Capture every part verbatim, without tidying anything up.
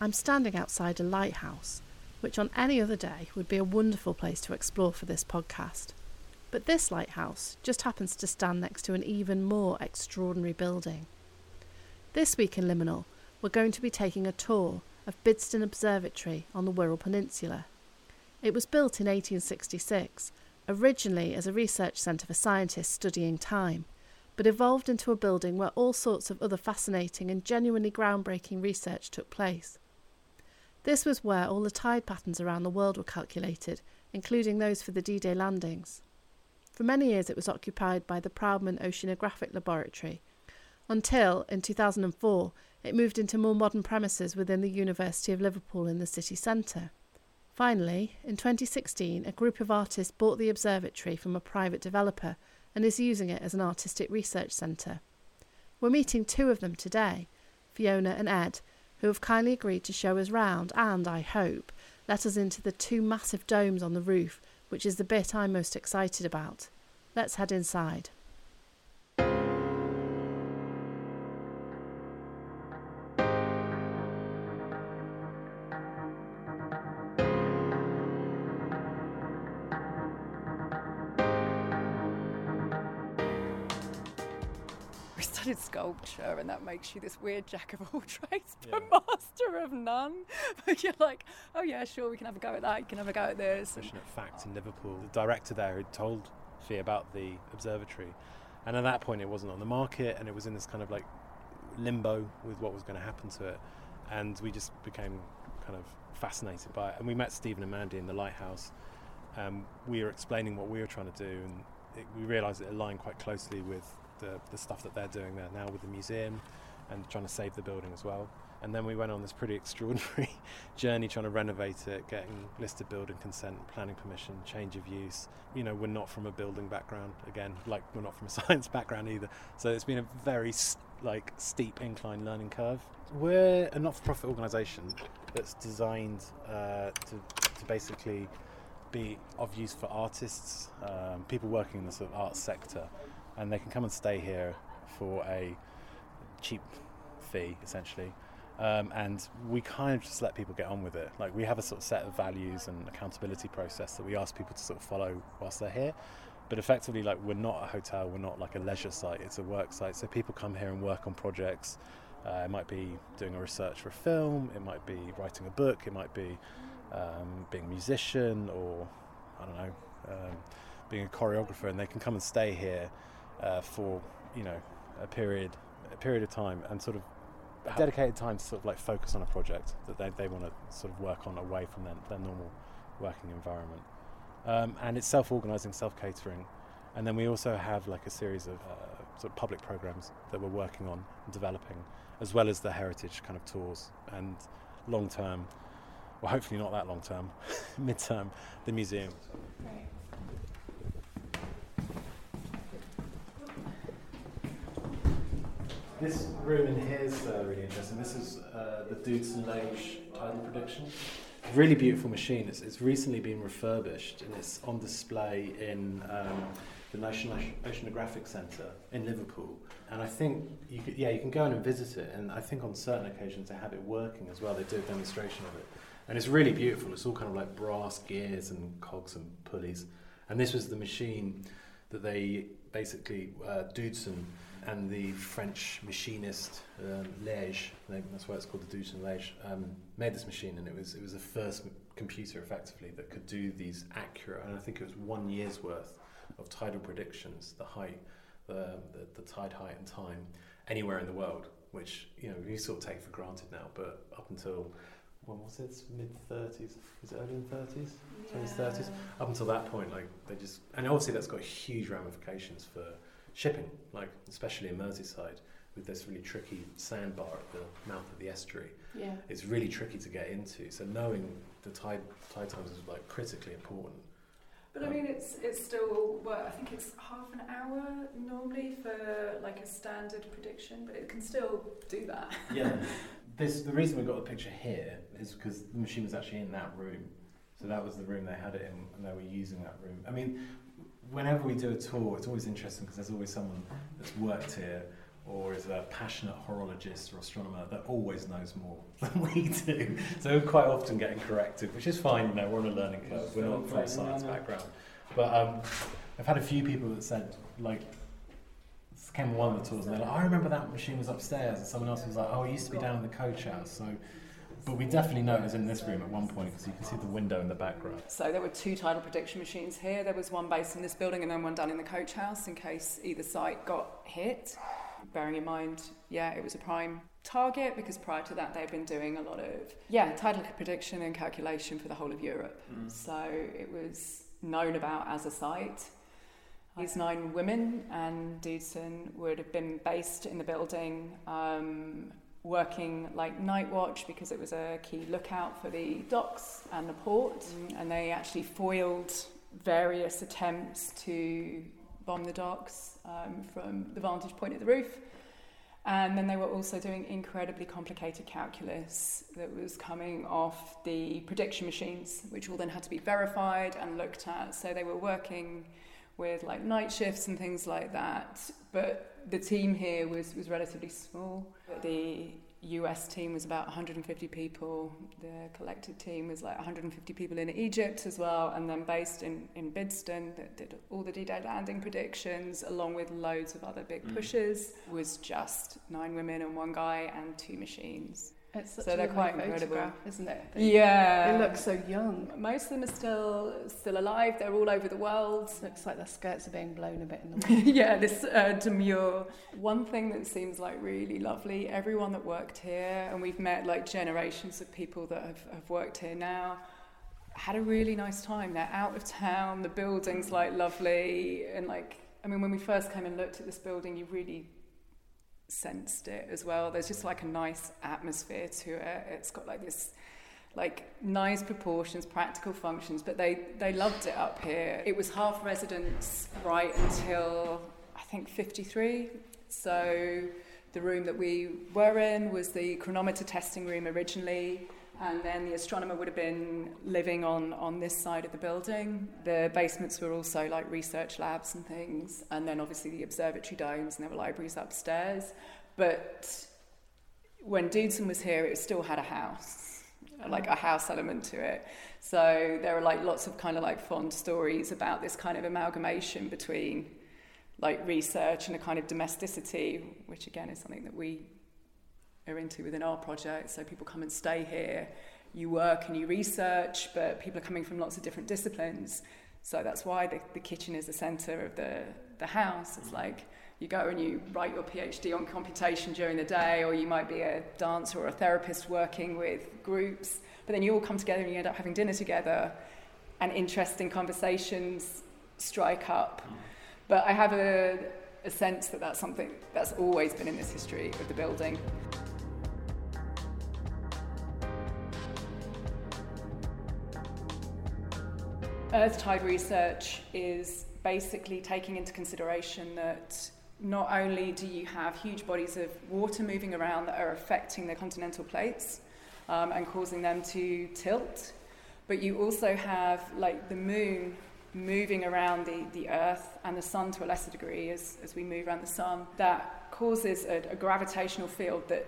I'm standing outside a lighthouse, which on any other day would be a wonderful place to explore for this podcast. But this lighthouse just happens to stand next to an even more extraordinary building. This week in Liminal, we're going to be taking a tour of Bidston Observatory on the Wirral Peninsula. It was built in eighteen sixty-six, originally as a research centre for scientists studying time, but evolved into a building where all sorts of other fascinating and genuinely groundbreaking research took place. This was where all the tide patterns around the world were calculated, including those for the D-Day landings. For many years it was occupied by the Proudman Oceanographic Laboratory, until, in two thousand four, it moved into more modern premises within the University of Liverpool in the city centre. Finally, in twenty sixteen, a group of artists bought the observatory from a private developer and is using it as an artistic research centre. We're meeting two of them today, Fiona and Ed, who have kindly agreed to show us round and, I hope, let us into the two massive domes on the roof, which is the bit I'm most excited about. Let's head inside. We studied sculpture, and that makes you this weird jack of all trades, but yeah. master of none. But you're like, oh yeah, sure, we can have a go at that, you can have a go at this. Passionate and, fact oh. in Liverpool, the director there had told Fee about the observatory, and at that point it wasn't on the market, and it was in this kind of like limbo with what was going to happen to it, and we just became kind of fascinated by it. And we met Stephen and Mandy in the lighthouse, and we were explaining what we were trying to do, and it, we realised it aligned quite closely with The, the stuff that they're doing there now with the museum and trying to save the building as well. And then we went on this pretty extraordinary journey trying to renovate it, getting Lister building consent, planning permission, change of use. You know, we're not from a building background, again, like we're not from a science background either. So it's been a very st- like steep incline learning curve. We're a not-for-profit organisation that's designed uh, to, to basically be of use for artists, um, people working in the sort of arts sector. And they can come and stay here for a cheap fee, essentially. Um, and we kind of just let people get on with it. Like, we have a sort of set of values and accountability process that we ask people to sort of follow whilst they're here. But effectively, like, we're not a hotel, we're not like a leisure site, it's a work site. So people come here and work on projects. Uh, it might be doing a research for a film, it might be writing a book, it might be um, being a musician, or, I don't know, um, being a choreographer. And they can come and stay here Uh, for you know a period a period of time, and sort of dedicated time to sort of like focus on a project that they, they want to sort of work on away from their, their normal working environment. Um, and it's self-organising, self-catering, and then we also have like a series of uh, sort of public programmes that we're working on and developing, as well as the heritage kind of tours, and long term, well hopefully not that long term, mid-term, the museum. Right. This room in here is uh, really interesting. This is uh, the Doodson-Légé tidal prediction. Really beautiful machine. It's, it's recently been refurbished, and it's on display in um, the National Oceanographic Centre in Liverpool. And I think you could, yeah, you can go in and visit it. And I think on certain occasions they have it working as well. They do a demonstration of it, and it's really beautiful. It's all kind of like brass gears and cogs and pulleys. And this was the machine that they basically uh, Doodson and the French machinist uh, Lège, that's why it's called the Doodson-Légé, um, made this machine, and it was it was the first computer effectively that could do these accurate, and I think it was one year's worth of tidal predictions, the height, the, the, the tide height and time anywhere in the world, which, you know, you sort of take for granted now, but up until, when was it, mid-thirties, is it early in the thirties, yeah. twenties, thirties? Up until that point, like, they just, and obviously that's got huge ramifications for shipping, like, especially in Merseyside, with this really tricky sandbar at the mouth of the estuary. Yeah. It's really tricky to get into, so knowing the tide tide times is, like, critically important. But I mean, it's it's still, well, I think it's half an hour normally for like a standard prediction, but it can still do that. Yeah. This, the reason we got the picture here is because the machine was actually in that room. So that was the room they had it in, and they were using that room. I mean, whenever we do a tour, it's always interesting because there's always someone that's worked here or is a passionate horologist or astronomer that always knows more than we do. So we're quite often getting corrected, which is fine, you know, we're on a learning curve, we're not from a science background. But um, I've had a few people that said, like, this came on one of the tours and they're like, I remember that machine was upstairs, and someone else was like, oh, it used to be down in the coach house. So, but we definitely know it was in this room at one point because you can see the window in the background. So there were two tidal prediction machines here. There was one based in this building and then one down in the coach house in case either site got hit. Bearing in mind, yeah, it was a prime target because prior to that they've been doing a lot of, yeah, tidal prediction and calculation for the whole of Europe. Mm. So it was known about as a site. These nine women and Doodson would have been based in the building, um, working like night watch because it was a key lookout for the docks and the port. Mm. And they actually foiled various attempts to bomb the docks um, from the vantage point of the roof. And then they were also doing incredibly complicated calculus that was coming off the prediction machines, which all then had to be verified and looked at. So they were working with like night shifts and things like that. But the team here was, was relatively small. The U S team was about one hundred fifty people. The collected team was like one hundred fifty people in Egypt as well, and then based in, in Bidston that did all the D-Day landing predictions along with loads of other big pushes. Mm. Was just nine women and one guy and two machines. It's such so a they're quite incredible, isn't it? They, yeah, they look so young. Most of them are still still alive. They're all over the world. Looks like their skirts are being blown a bit in the wind. Yeah, this uh, demure. One thing that seems like really lovely. Everyone that worked here, and we've met like generations of people that have, have worked here now, had a really nice time. They're out of town. The building's like lovely, and like I mean, when we first came and looked at this building, you really sensed it as well. There's just like a nice atmosphere to it. It's got like this like nice proportions, practical functions, but they they loved it up here. It was half residence right until I think fifty-three. So the room that we were in was the chronometer testing room originally, and then the astronomer would have been living on on this side of the building. The basements were also like research labs and things, and then obviously the observatory domes, and there were libraries upstairs. But when Doodson was here, it still had a house, like a house element to it. So there are like lots of kind of like fond stories about this kind of amalgamation between like research and a kind of domesticity, which again is something that we are into within our project. So people come and stay here, you work and you research, but people are coming from lots of different disciplines. So that's why the, the kitchen is the centre of the, the house. It's like you go and you write your PhD on computation during the day, or you might be a dancer or a therapist working with groups, but then you all come together and you end up having dinner together and interesting conversations strike up. But I have a, a sense that that's something that's always been in this history of the building. Earth tide research is basically taking into consideration that not only do you have huge bodies of water moving around that are affecting the continental plates um, and causing them to tilt, but you also have like the moon moving around the, the earth and the sun to a lesser degree as, as we move around the sun. That causes a, a gravitational field that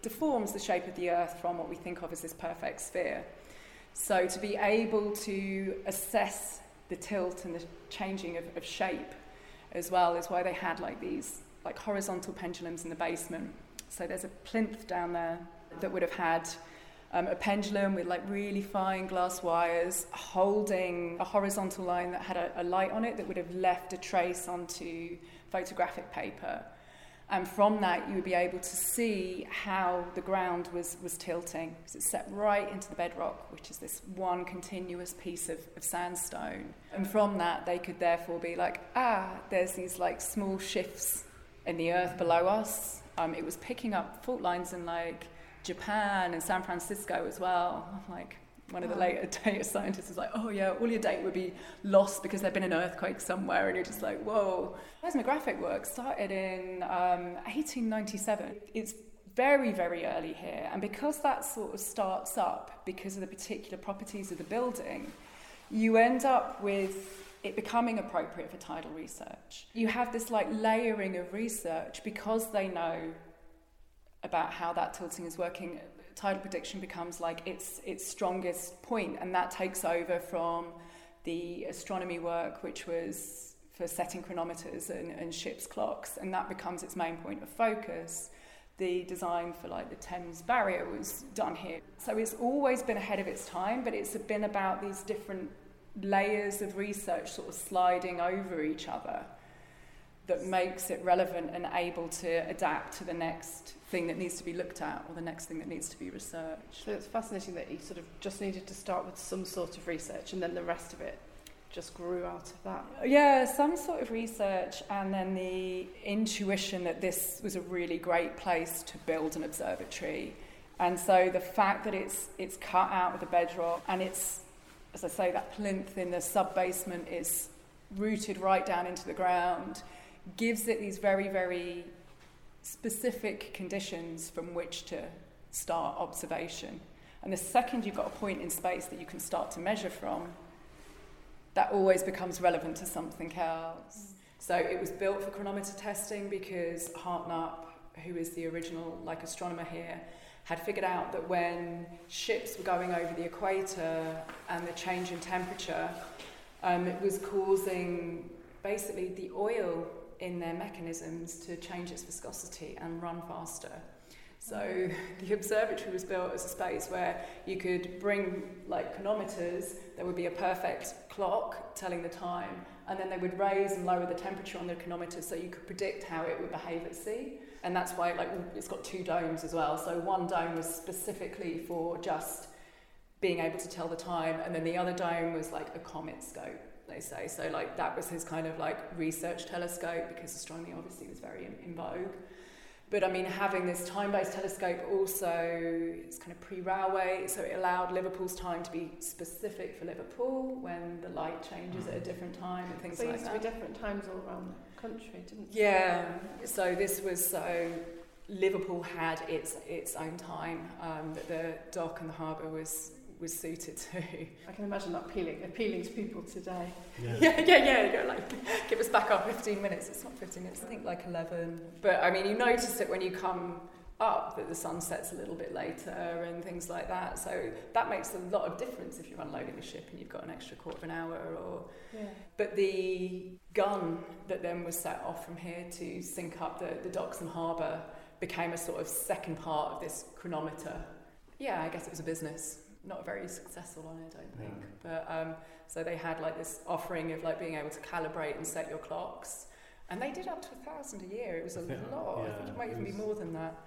deforms the shape of the earth from what we think of as this perfect sphere. So to be able to assess the tilt and the changing of, of shape as well is why they had like these like horizontal pendulums in the basement. So there's a plinth down there that would have had um, a pendulum with like really fine glass wires holding a horizontal line that had a, a light on it that would have left a trace onto photographic paper. And from that, you would be able to see how the ground was, was tilting, because it's set right into the bedrock, which is this one continuous piece of, of sandstone. And from that, they could therefore be like, ah, there's these like small shifts in the earth below us. Um, it was picking up fault lines in like Japan and San Francisco as well. I'm like, one of the later data scientists was like, oh yeah, all your data would be lost because there'd been an earthquake somewhere, and you're just like, whoa. Oceanographic work started in um, eighteen ninety-seven. It's very, very early here, and because that sort of starts up because of the particular properties of the building, you end up with it becoming appropriate for tidal research. You have this like layering of research because they know about how that tilting is working. Tidal prediction becomes like its its strongest point, and that takes over from the astronomy work, which was for setting chronometers and, and ships' clocks, and that becomes its main point of focus. The design for like the Thames Barrier was done here. So it's always been ahead of its time, but it's been about these different layers of research sort of sliding over each other that makes it relevant and able to adapt to the next thing that needs to be looked at or the next thing that needs to be researched. So it's fascinating that you sort of just needed to start with some sort of research, and then the rest of it just grew out of that. Yeah, some sort of research, and then the intuition that this was a really great place to build an observatory. And so the fact that it's it's cut out of the bedrock, and it's, as I say, that plinth in the sub-basement is rooted right down into the ground, gives it these very, very specific conditions from which to start observation. And the second you've got a point in space that you can start to measure from, that always becomes relevant to something else. So it was built for chronometer testing because Hartnup, who is the original like astronomer here, had figured out that when ships were going over the equator and the change in temperature, um, it was causing basically the oil in their mechanisms to change its viscosity and run faster. So the observatory was built as a space where you could bring like chronometers, there would be a perfect clock telling the time, and then they would raise and lower the temperature on the chronometer so you could predict how it would behave at sea. And that's why like it's got two domes as well. So one dome was specifically for just being able to tell the time, and then the other dome was like a comet scope, they say. So like that was his kind of like research telescope, because astronomy obviously was very in, in vogue. But I mean, having this time-based telescope also, it's kind of pre-railway, so it allowed Liverpool's time to be specific for Liverpool when the light changes at a different time and things so like that. There used to be different times all around the country, didn't there? Yeah, so this was so Liverpool had its its own time um, that the dock and the harbour was was suited to. I can imagine that appealing, appealing to people today. Yeah, yeah, yeah, yeah. You're like, give us back our fifteen minutes. It's not fifteen minutes, I think like eleven. But I mean, you notice it when you come up that the sun sets a little bit later and things like that. So that makes a lot of difference if you're unloading a ship and you've got an extra quarter of an hour or... Yeah. But the gun that then was set off from here to sync up the, the docks and harbour became a sort of second part of this chronometer. Yeah, I guess it was a business. Not very successful on it, I don't think. Yeah. But um, so they had like this offering of like being able to calibrate and set your clocks, and they did up to a thousand a year. It was a yeah. lot. Yeah. I think it might even be more than that.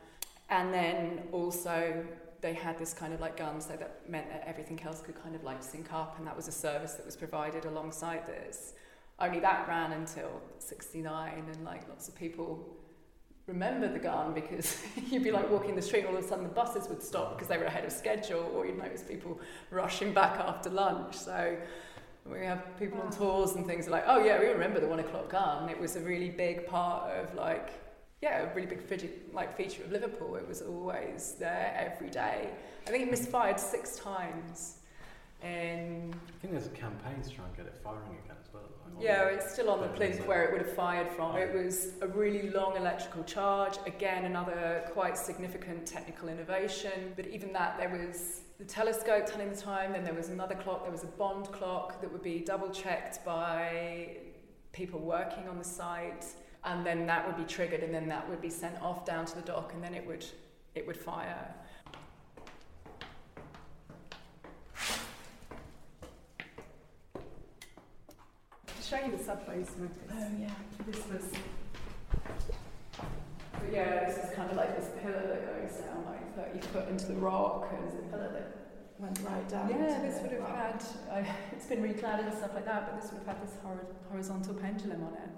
And then also they had this kind of like gun, so that meant that everything else could kind of like sync up, and that was a service that was provided alongside this. Only that ran until sixty-nine, and like lots of people remember the gun because you'd be like walking the street and all of a sudden the buses would stop because they were ahead of schedule, or you'd notice people rushing back after lunch. So we have people on tours and things like, oh yeah, we remember the one o'clock gun. It was a really big part of like, yeah, a really big like feature of Liverpool. It was always there every day. I think it misfired six times. And I think there's a campaign to try and get it firing again as well. Like yeah, it's still on the plinth where it would have fired from. It was a really long electrical charge. Again, another quite significant technical innovation. But even that, there was the telescope telling the time, then there was another clock, there was a bond clock that would be double-checked by people working on the site. and then that would be triggered, and then that would be sent off down to the dock, and then it would it would fire. Show you the sub-basement. Oh yeah. This was. But yeah, this is kind of like this pillar that goes down like thirty foot into the rock, and it's a pillar that went right down. Yeah, this would have rock. had. Uh, it's been recladded and stuff like that, but this would have had this hor- horizontal pendulum on it,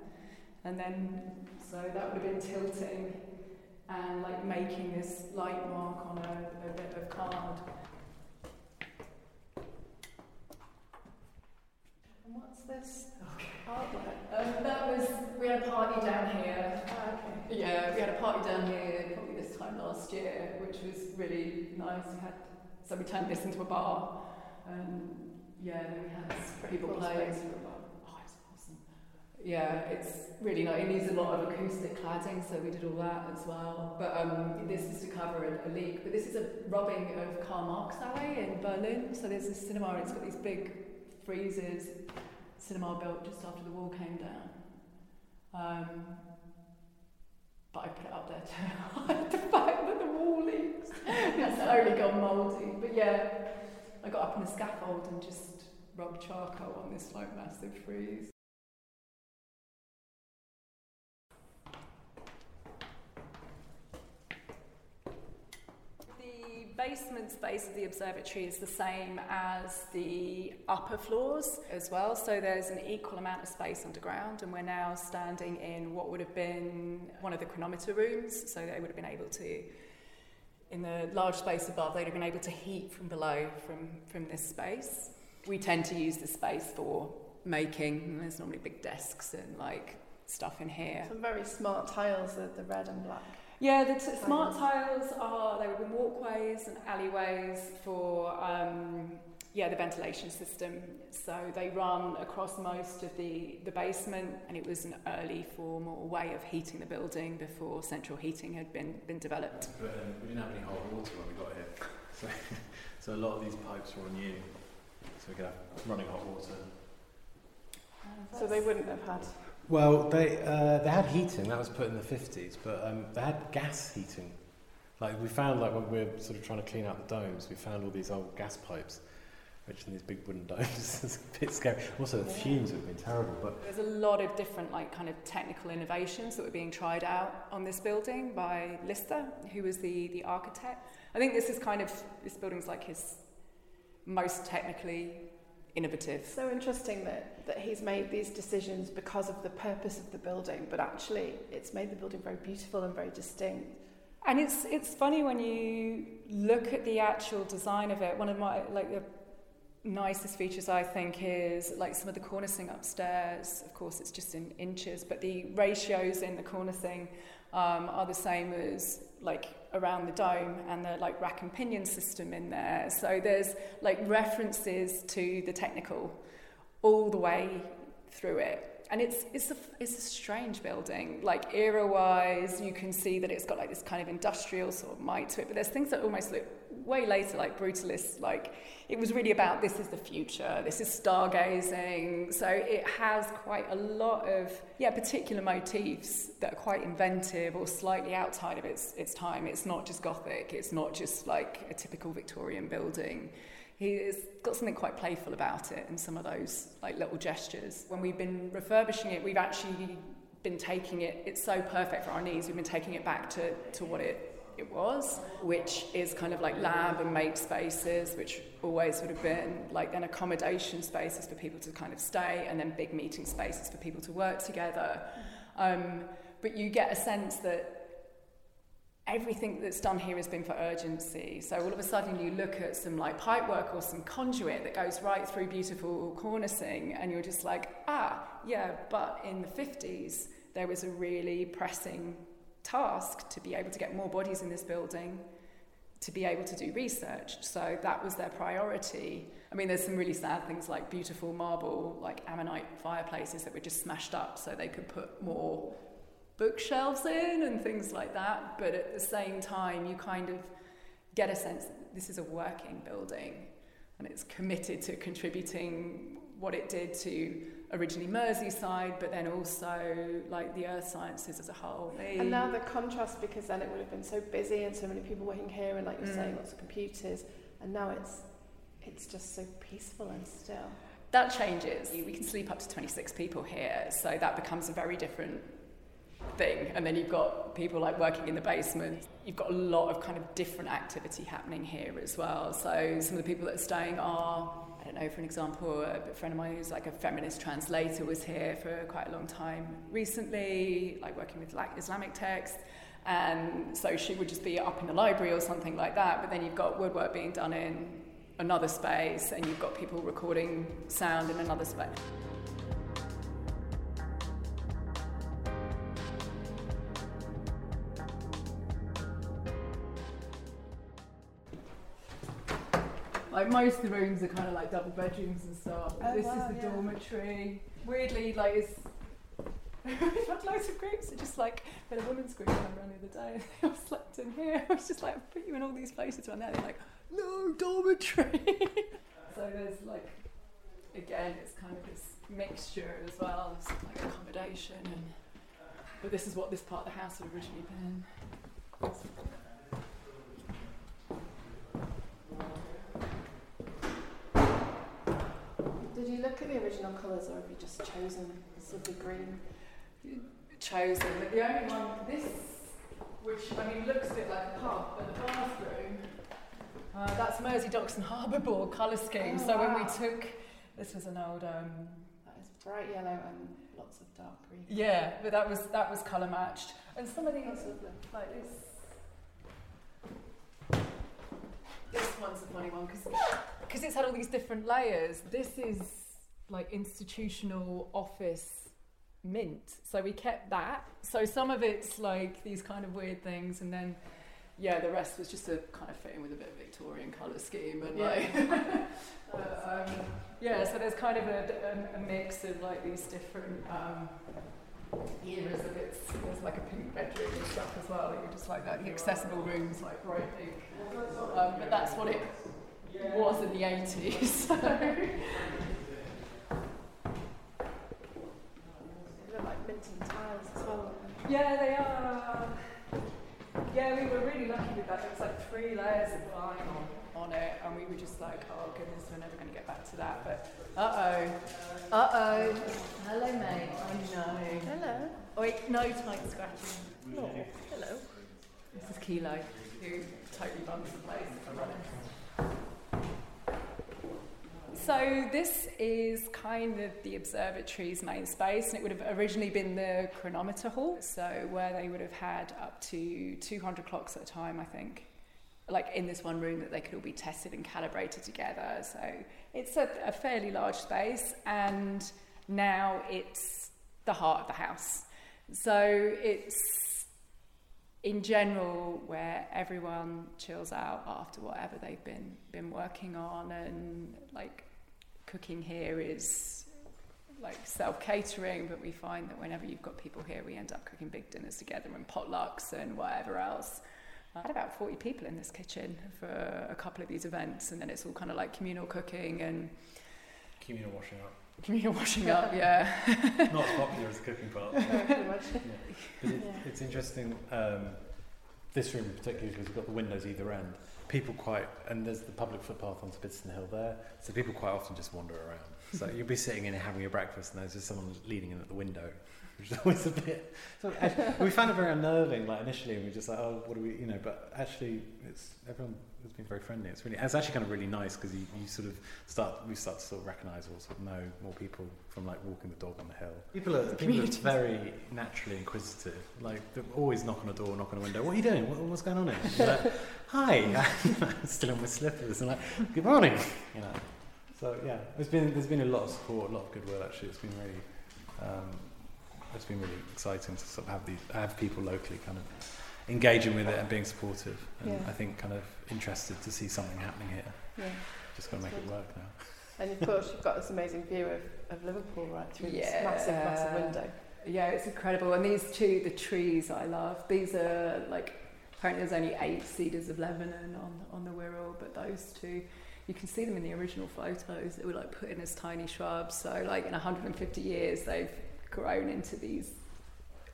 and then so that would have been tilting and like making this light mark on a, a bit of card. And what's this? Um, that was, we had a party down here. Oh, okay. Yeah, we had a party down here probably this time last year, which was really nice. We had, so we turned this into a bar. Um, yeah, then we had this pretty cool place for a bar. Oh, it's awesome. Yeah, it's really nice. It needs a lot of acoustic cladding, so we did all that as well. But um, this is to cover a, a leak. But this is a robbing of Karl Marx Alley in Berlin. So there's this cinema, and it's got these big freezers. Cinema built just after the wall came down, um, but I put it up there to hide the fact that the wall leaks. It's only gone mouldy, but yeah, I got up on a scaffold and just rubbed charcoal on this like massive frieze. The basement space of the observatory is the same as the upper floors as well, so there's an equal amount of space underground, and we're now standing in what would have been one of the chronometer rooms, so they would have been able to, in the large space above, they'd have been able to heat from below from, from this space. We tend to use this space for making, there's normally big desks and like stuff in here. Some very smart tiles, the, the red and black. Yeah, the t- smart tiles are, they would be walkways and alleyways for, um, yeah, the ventilation system. So they run across most of the, the basement, and it was an early form or way of heating the building before central heating had been, been developed. But um, we didn't have any hot water when we got here. So, so a lot of these pipes were new, so we could have running hot water. So they wouldn't have had... Well, they uh, they had heating, that was put in the fifties, but um, they had gas heating. Like, we found, like, when we were sort of trying to clean out the domes, we found all these old gas pipes, which in these big wooden domes is a bit scary. Also, the fumes would have been terrible, but... There's a lot of different, like, kind of technical innovations that were being tried out on this building by Lister, who was the, the architect. I think this is kind of, this building's, like, his most technically... innovative. So interesting that, that he's made these decisions because of the purpose of the building, but actually it's made the building very beautiful and very distinct. And it's it's funny when you look at the actual design of it. One of my like the nicest features I think is like some of the cornicing upstairs. Of course, it's just in inches, but the ratios in the cornicing um, are the same as like around the dome, and the like rack and pinion system in there. So there's like references to the technical all the way through it, and it's it's a it's a strange building. Like era wise, you can see that it's got like this kind of industrial sort of might to it, but there's things that almost look way later, like brutalist. Like it was really about this is the future, this is stargazing. So it has quite a lot of yeah particular motifs that are quite inventive or slightly outside of its its time. It's not just Gothic. It's not just like a typical Victorian building. He's got something quite playful about it, and some of those like little gestures. When we've been refurbishing it, we've actually been taking it. It's so perfect for our needs. We've been taking it back to to what it. It was, which is kind of like lab and make spaces, which always would have been like then accommodation spaces for people to kind of stay, and then big meeting spaces for people to work together. Um, but you get a sense that everything that's done here has been for urgency. So all of a sudden you look at some like pipework or some conduit that goes right through beautiful cornicing, and you're just like, ah, yeah, but in the fifties there was a really pressing task to be able to get more bodies in this building, to be able to do research. So that was their priority. I mean, there's some really sad things like beautiful marble, like ammonite fireplaces that were just smashed up so they could put more bookshelves in and things like that. But at the same time, you kind of get a sense that this is a working building, and it's committed to contributing what it did to originally Merseyside, but then also like the earth sciences as a whole. They... And now the contrast, because then it would have been so busy and so many people working here, and like you're mm. saying, lots of computers, and now it's it's just so peaceful and still. That changes. We can sleep up to twenty-six people here, so that becomes a very different thing. And then you've got people like working in the basement. You've got a lot of kind of different activity happening here as well. So some of the people that are staying are, I don't know, for an example, a friend of mine who's like a feminist translator was here for quite a long time recently, like working with like Islamic texts. And so she would just be up in the library or something like that. But then you've got woodwork being done in another space, and you've got people recording sound in another space. Like most of the rooms are kind of like double bedrooms and stuff. Oh, this wow, is the yeah. dormitory. Weirdly, like it's we've had loads of groups. It's just like we had a women's group around the other day, and they all slept in here. I was just like, I put you in all these places around there. They're like, no dormitory. So there's like, again, it's kind of this mixture as well, it's like accommodation, and but this is what this part of the house had originally been. Did you look at the original colours, or have you just chosen this lovely green? Chosen, but the only one, this, which I mean looks a bit like a pub, but the bathroom, uh, that's Mersey Docks and Harbour Board colour scheme. Oh, so wow. When we took, this was an old, um, that is bright yellow and lots of dark green. Yeah, but that was that was colour matched, and some of these like this. This one's a funny one because. Because it's had all these different layers. This is like institutional office mint. So we kept that. So some of it's like these kind of weird things, and then yeah, the rest was just to kind of fit in with a bit of Victorian colour scheme and yeah. like but, um, yeah. So there's kind of a, a, a mix of like these different um, eras of it. There's like a pink bedroom and stuff as well. Like, you're just like that the accessible rooms like bright pink. Um, but that's what it. Yeah. Was in the eighties, so... They look like Minton tiles as well. Yeah, they are. Yeah, we were really lucky with that. There was like three layers of vinyl on it, and we were just like, oh goodness, we're never going to get back to that, but uh-oh. Uh-oh. Hello, mate. I know. Hello. Oh, wait, no tight scratching. No. Hello. This is Kilo, who totally runs the place for running. So this is kind of the observatory's main space, and it would have originally been the chronometer hall, so where they would have had up to two hundred clocks at a time, I think, like in this one room that they could all be tested and calibrated together. So it's a, a fairly large space, and now it's the heart of the house. So it's, in general, where everyone chills out after whatever they've been been working on, and like cooking here is like self-catering, but we find that whenever you've got people here, we end up cooking big dinners together and potlucks and whatever else. I had about forty people in this kitchen for a couple of these events, and then it's all kind of like communal cooking and... Communal washing up. Communal washing up, yeah. Not as popular as the cooking part. Yeah. Yeah. It, yeah. It's interesting, um, this room in particular, because we've got the windows either end. People quite, and there's the public footpath onto Bidston Hill there, so people quite often just wander around. So you'll be sitting in and having your breakfast, and there's just someone leaning in at the window, which is always a bit... So we found it very unnerving, like, initially, and we were just like, oh, what do we... You know, but actually, it's everyone has been very friendly. It's really, it's actually kind of really nice, because you, you sort of start... We start to sort of recognise or sort of know more people from, like, walking the dog on the hill. People are, people are very naturally inquisitive. Like, they're always knock on a door, knock on a window. What are you doing? What, what's going on here? Like, hi! I'm still in my slippers. And like, good morning! You know. So yeah, there's been there's been a lot of support, a lot of goodwill. Actually, it's been really um, it's been really exciting to sort of have these have people locally kind of engaging with it and being supportive, and yeah. I think kind of interested to see something happening here. Yeah, just got to make good. It work now. And of course, you've got this amazing view of, of Liverpool right through yeah. this massive, massive window. Yeah, it's incredible. And these two, the trees, I love. These are like apparently there's only eight cedars of Lebanon on on the Wirral, but those two. you can see them in the original photos. They were like put in as tiny shrubs. So like in one hundred fifty years, they've grown into these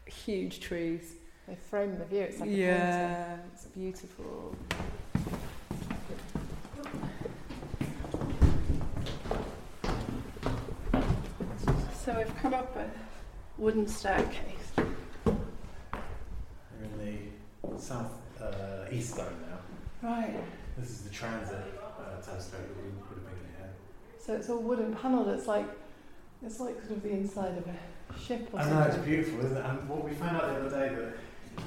huge trees. They frame the view. It's like yeah, a painting. It's beautiful. So we've come up a wooden staircase. We're in the south uh, east zone now. Right. This is the transit uh, telescope that we would have been here. So it's all wooden panelled. It's like it's like sort of the inside of a ship or I something. I know, it's beautiful, isn't it? And what we found out the other day that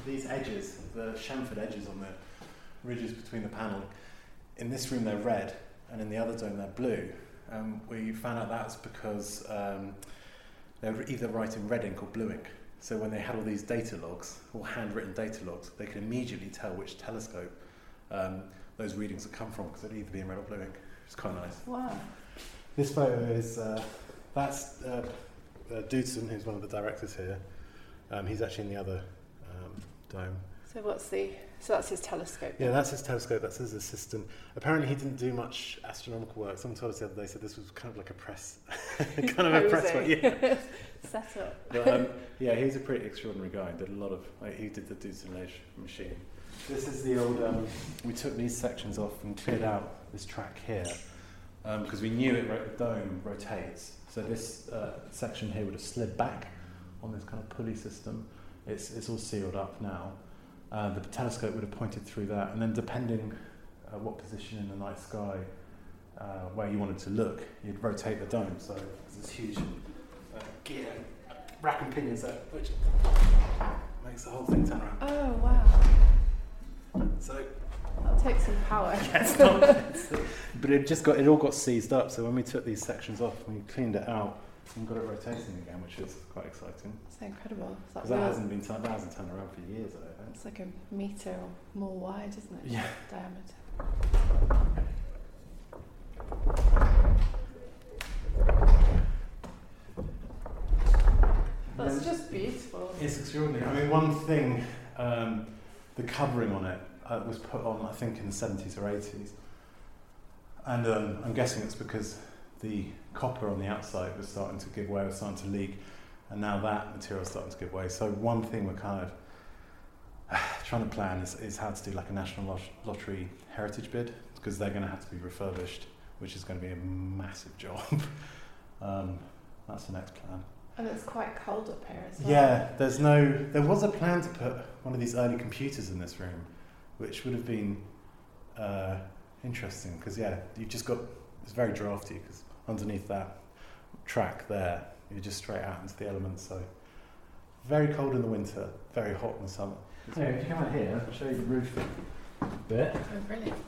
these edges, the chamfered edges on the ridges between the panelling, in this room they're red, and in the other zone they're blue. Um, we found out that's because um, they were either writing red ink or blue ink. So when they had all these data logs, or handwritten data logs, they could immediately tell which telescope um, those readings had come from, because it'd either be in red or blue ink. It's kind of nice. Wow. This photo is, uh, that's uh, uh, Doodson, who's one of the directors here. Um, he's actually in the other um, dome. So what's the, so that's his telescope? Yeah, that's his telescope, that's his assistant. Apparently he didn't do much astronomical work. Someone told us the other day, said this was kind of like a press, kind of a press one, yeah. Set up. But, um, yeah, he was a pretty extraordinary guy, did a lot of, like, he did the Doodson-Légé machine. This is the old, um, we took these sections off and cleared out this track here, because um, we knew it, ro- the dome rotates. So this uh, section here would have slid back on this kind of pulley system. It's It's all sealed up now. Uh, the telescope would have pointed through that, and then depending uh, what position in the night sky uh, where you wanted to look, you'd rotate the dome. So there's this huge uh, gear, rack and pinions there, which makes the whole thing turn around. Oh wow! So that takes some power. Yeah, it's not, it's, but it just got it all got seized up. So when we took these sections off, we cleaned it out and got it rotating again, which is quite exciting. It's incredible. That, that hasn't been t- that hasn't turned around for years, I don't think. It's like a metre or more wide, isn't it? Yeah. Diameter. That's just beautiful. It's extraordinary. I mean, one thing, um, the covering on it uh, was put on, I think, in the seventies or eighties, and um, I'm guessing it's because the copper on the outside was starting to give way, was starting to leak, and now that material is starting to give way. So one thing we're kind of uh, trying to plan is, is how to do like a National lot- Lottery heritage bid, because they're going to have to be refurbished, which is going to be a massive job. um, that's the next plan. And it's quite cold up here as well. Yeah, there's no. There was a plan to put one of these early computers in this room, which would have been uh, interesting, because yeah, you've just got, it's very drafty, because underneath that track there, you're just straight out into the elements. So very cold in the winter, very hot in the summer. So if you come out here, I'll show you the roof a bit. Oh, brilliant.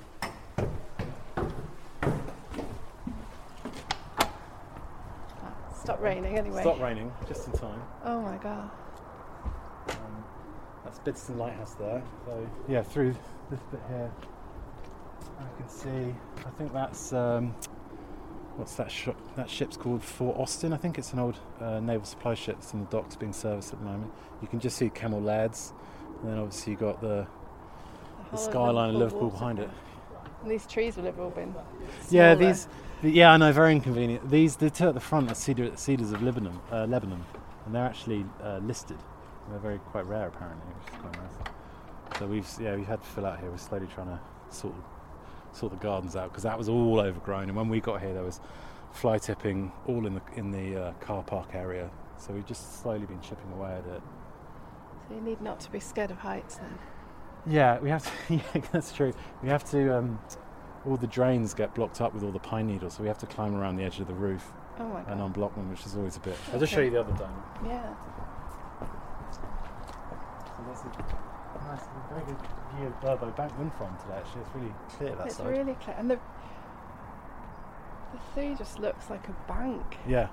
Stop raining anyway. Stop raining, just in time. Oh my God. Um, that's Bidston Lighthouse there. So yeah, through this bit here, I can see, I think that's, um, what's that ship? That ship's called Fort Austin. I think it's an old uh, naval supply ship that's in the docks being serviced at the moment. You can just see Camel Laird's, and then obviously you've got the, the, the skyline of Liverpool, Liverpool behind it. And these trees will have all been smaller. Yeah, these. Yeah, I know, very inconvenient. These, the two at the front are cedar, cedars of Lebanon, uh, Lebanon, and they're actually uh, listed. They're very quite rare apparently, which is quite nice. So we've yeah we've had to fill out here. We're slowly trying to sort. Of sort the gardens out, because that was all overgrown, and when we got here there was fly tipping all in the in the uh, car park area, so we've just slowly been chipping away at it. So you need not to be scared of heights then. Yeah, we have to. Yeah, that's true. We have to. Um, all the drains get blocked up with all the pine needles, so we have to climb around the edge of the roof oh my God. and unblock them, which is always a bit. Okay. I'll just show you the other dome. Yeah. So that's it. Nice, a very good view of Burbo Bank wind farm today. Actually, it's really clear that it's side. It's really clear, and the the sea just looks like a bank. Yeah,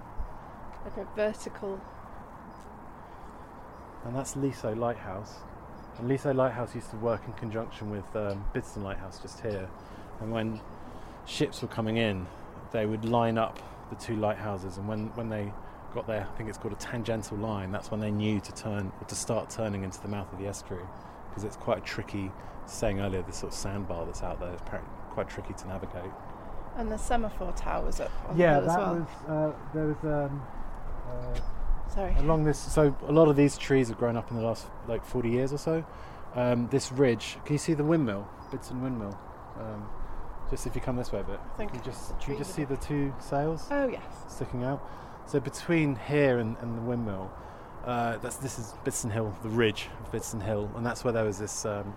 like a vertical. And that's Lisowe Lighthouse. And Lisowe Lighthouse used to work in conjunction with um, Bidston Lighthouse just here. And when ships were coming in, they would line up the two lighthouses, and when when they got there, I think it's called a tangential line. That's when they knew to turn or to start turning into the mouth of the estuary. Because it's quite tricky, saying earlier, this sort of sandbar that's out there is quite tricky to navigate. And the semaphore towers up on yeah, the hill as well. Yeah, uh, there was um, uh, sorry along this. So a lot of these trees have grown up in the last like forty years or so. Um, this ridge, can you see the windmill, Bidston windmill? Um, just if you come this way a bit, I think you just you just see the two sails. Oh yes, sticking out. So between here and, and the windmill, uh, that's this is Bidston Hill, the ridge of Bidston Hill, and that's where there was this um,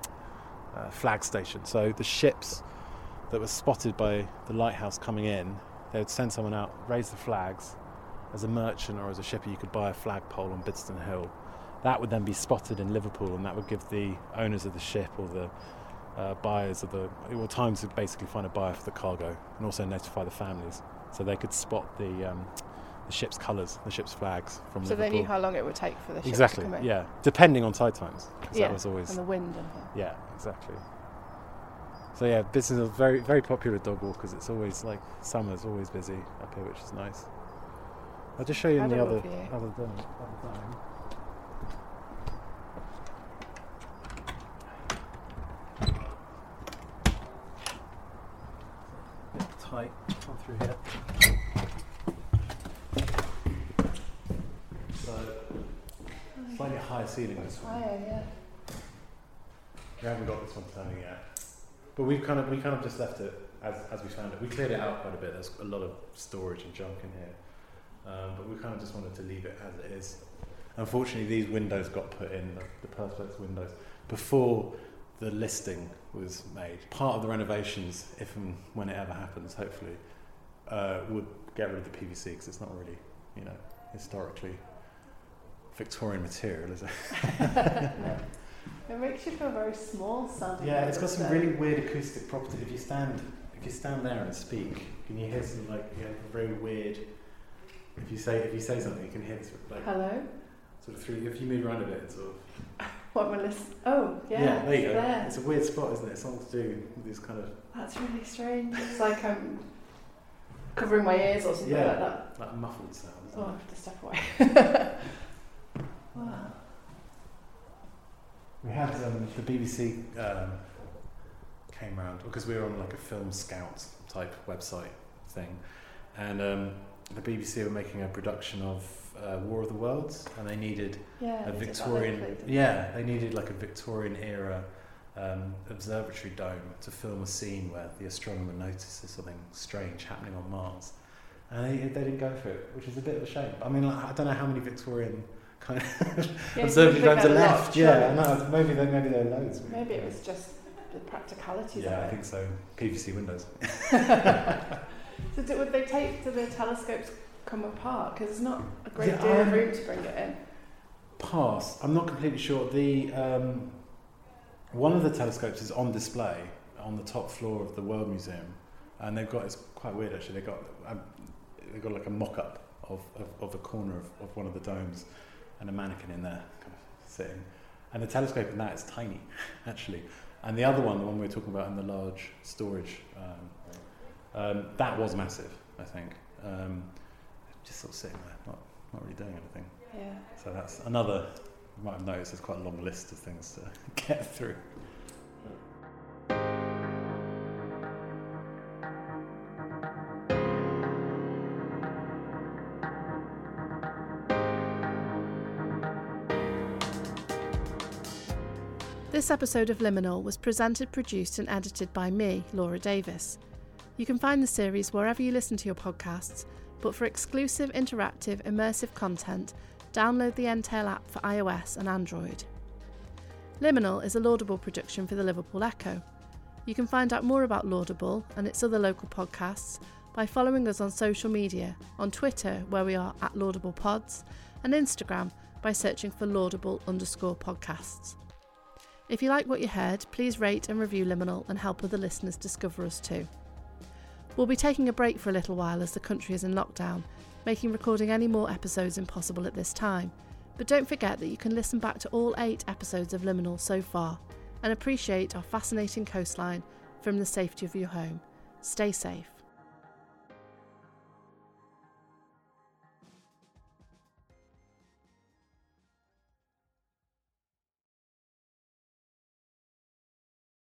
uh, flag station. So the ships that was spotted by the lighthouse coming in, they would send someone out, raise the flags. As a merchant or as a shipper, you could buy a flagpole on Bidston Hill. That would then be spotted in Liverpool, and that would give the owners of the ship or the uh, buyers of the... Well, Times would basically find a buyer for the cargo and also notify the families. So they could spot the um, the ship's colours, the ship's flags from so Liverpool. So they knew how long it would take for the ship exactly, to come in. Exactly, yeah. Depending on tide times. Yeah, that was always, and the wind and things. Yeah, exactly. So yeah, this is a very, very popular dog walk because it's always like summer's always busy up here, which is nice. I'll just show you in the other other time. A bit tight on through here. So slightly higher ceiling this one. Higher, yeah. We haven't got this one turning yet. But we've kind of we kind of just left it as as we found it. We cleared it out quite a bit. There's a lot of storage and junk in here, um, but we kind of just wanted to leave it as it is. Unfortunately, these windows got put in, the, the perspex windows, before the listing was made. Part of the renovations, if and when it ever happens, hopefully, uh, would get rid of the P V C because it's not really, you know, historically Victorian material, is it? No. It makes you feel very small sounding. Yeah, it's got some there. Really weird acoustic property. If you stand, if you stand there and speak, can you hear some like yeah, very weird? If you say if you say something, you can hear this like hello. Sort of through. If you move around a bit, it's sort of. What we're listening? Oh yeah. Yeah, there you go. There. It's a weird spot, isn't it? It's something to do with this kind of. That's really strange. It's like I'm covering my ears or something yeah, like that. Like a muffled sound. Isn't oh, it? I have to step away. Wow. We had um, the B B C um, came round because we were on like a film scout type website thing, and um, the B B C were making a production of uh, War of the Worlds, and they needed yeah, a they Victorian did that they yeah they needed like a Victorian era um, observatory dome to film a scene where the astronomer notices something strange happening on Mars, and they they didn't go for it, which is a bit of a shame. I mean, like, I don't know how many Victorian kind of yeah, observatory domes are left, yeah. No, maybe they maybe they're loads. Maybe, maybe it was just the practicalities. Yeah, of it. I think so. P V C windows. So do, would they take do the telescopes come apart? Because it's not a great yeah, deal um, of room to bring it in. Pass. I'm not completely sure. The um, one of the telescopes is on display on the top floor of the World Museum, and they've got it's quite weird actually. They got um, they got like a mock-up of of, of a corner of, of one of the domes. And a mannequin in there, kind of sitting. And the telescope in that is tiny, actually. And the other one, the one we were talking about in the large storage, um, um, that was massive, I think. Um, just sort of sitting there, not not really doing anything. Yeah. So that's another, you might have noticed, there's quite a long list of things to get through. This episode of Liminal was presented, produced and edited by me, Laura Davis. You can find the series wherever you listen to your podcasts, but for exclusive, interactive, immersive content, download the Endel app for iOS and Android. Liminal is a Laudable production for the Liverpool Echo. You can find out more about Laudable and its other local podcasts by following us on social media, on Twitter, where we are at Laudable Pods, and Instagram by searching for Laudable underscore podcasts. If you like what you heard, please rate and review Liminal and help other listeners discover us too. We'll be taking a break for a little while as the country is in lockdown, making recording any more episodes impossible at this time. But don't forget that you can listen back to all eight episodes of Liminal so far and appreciate our fascinating coastline from the safety of your home. Stay safe.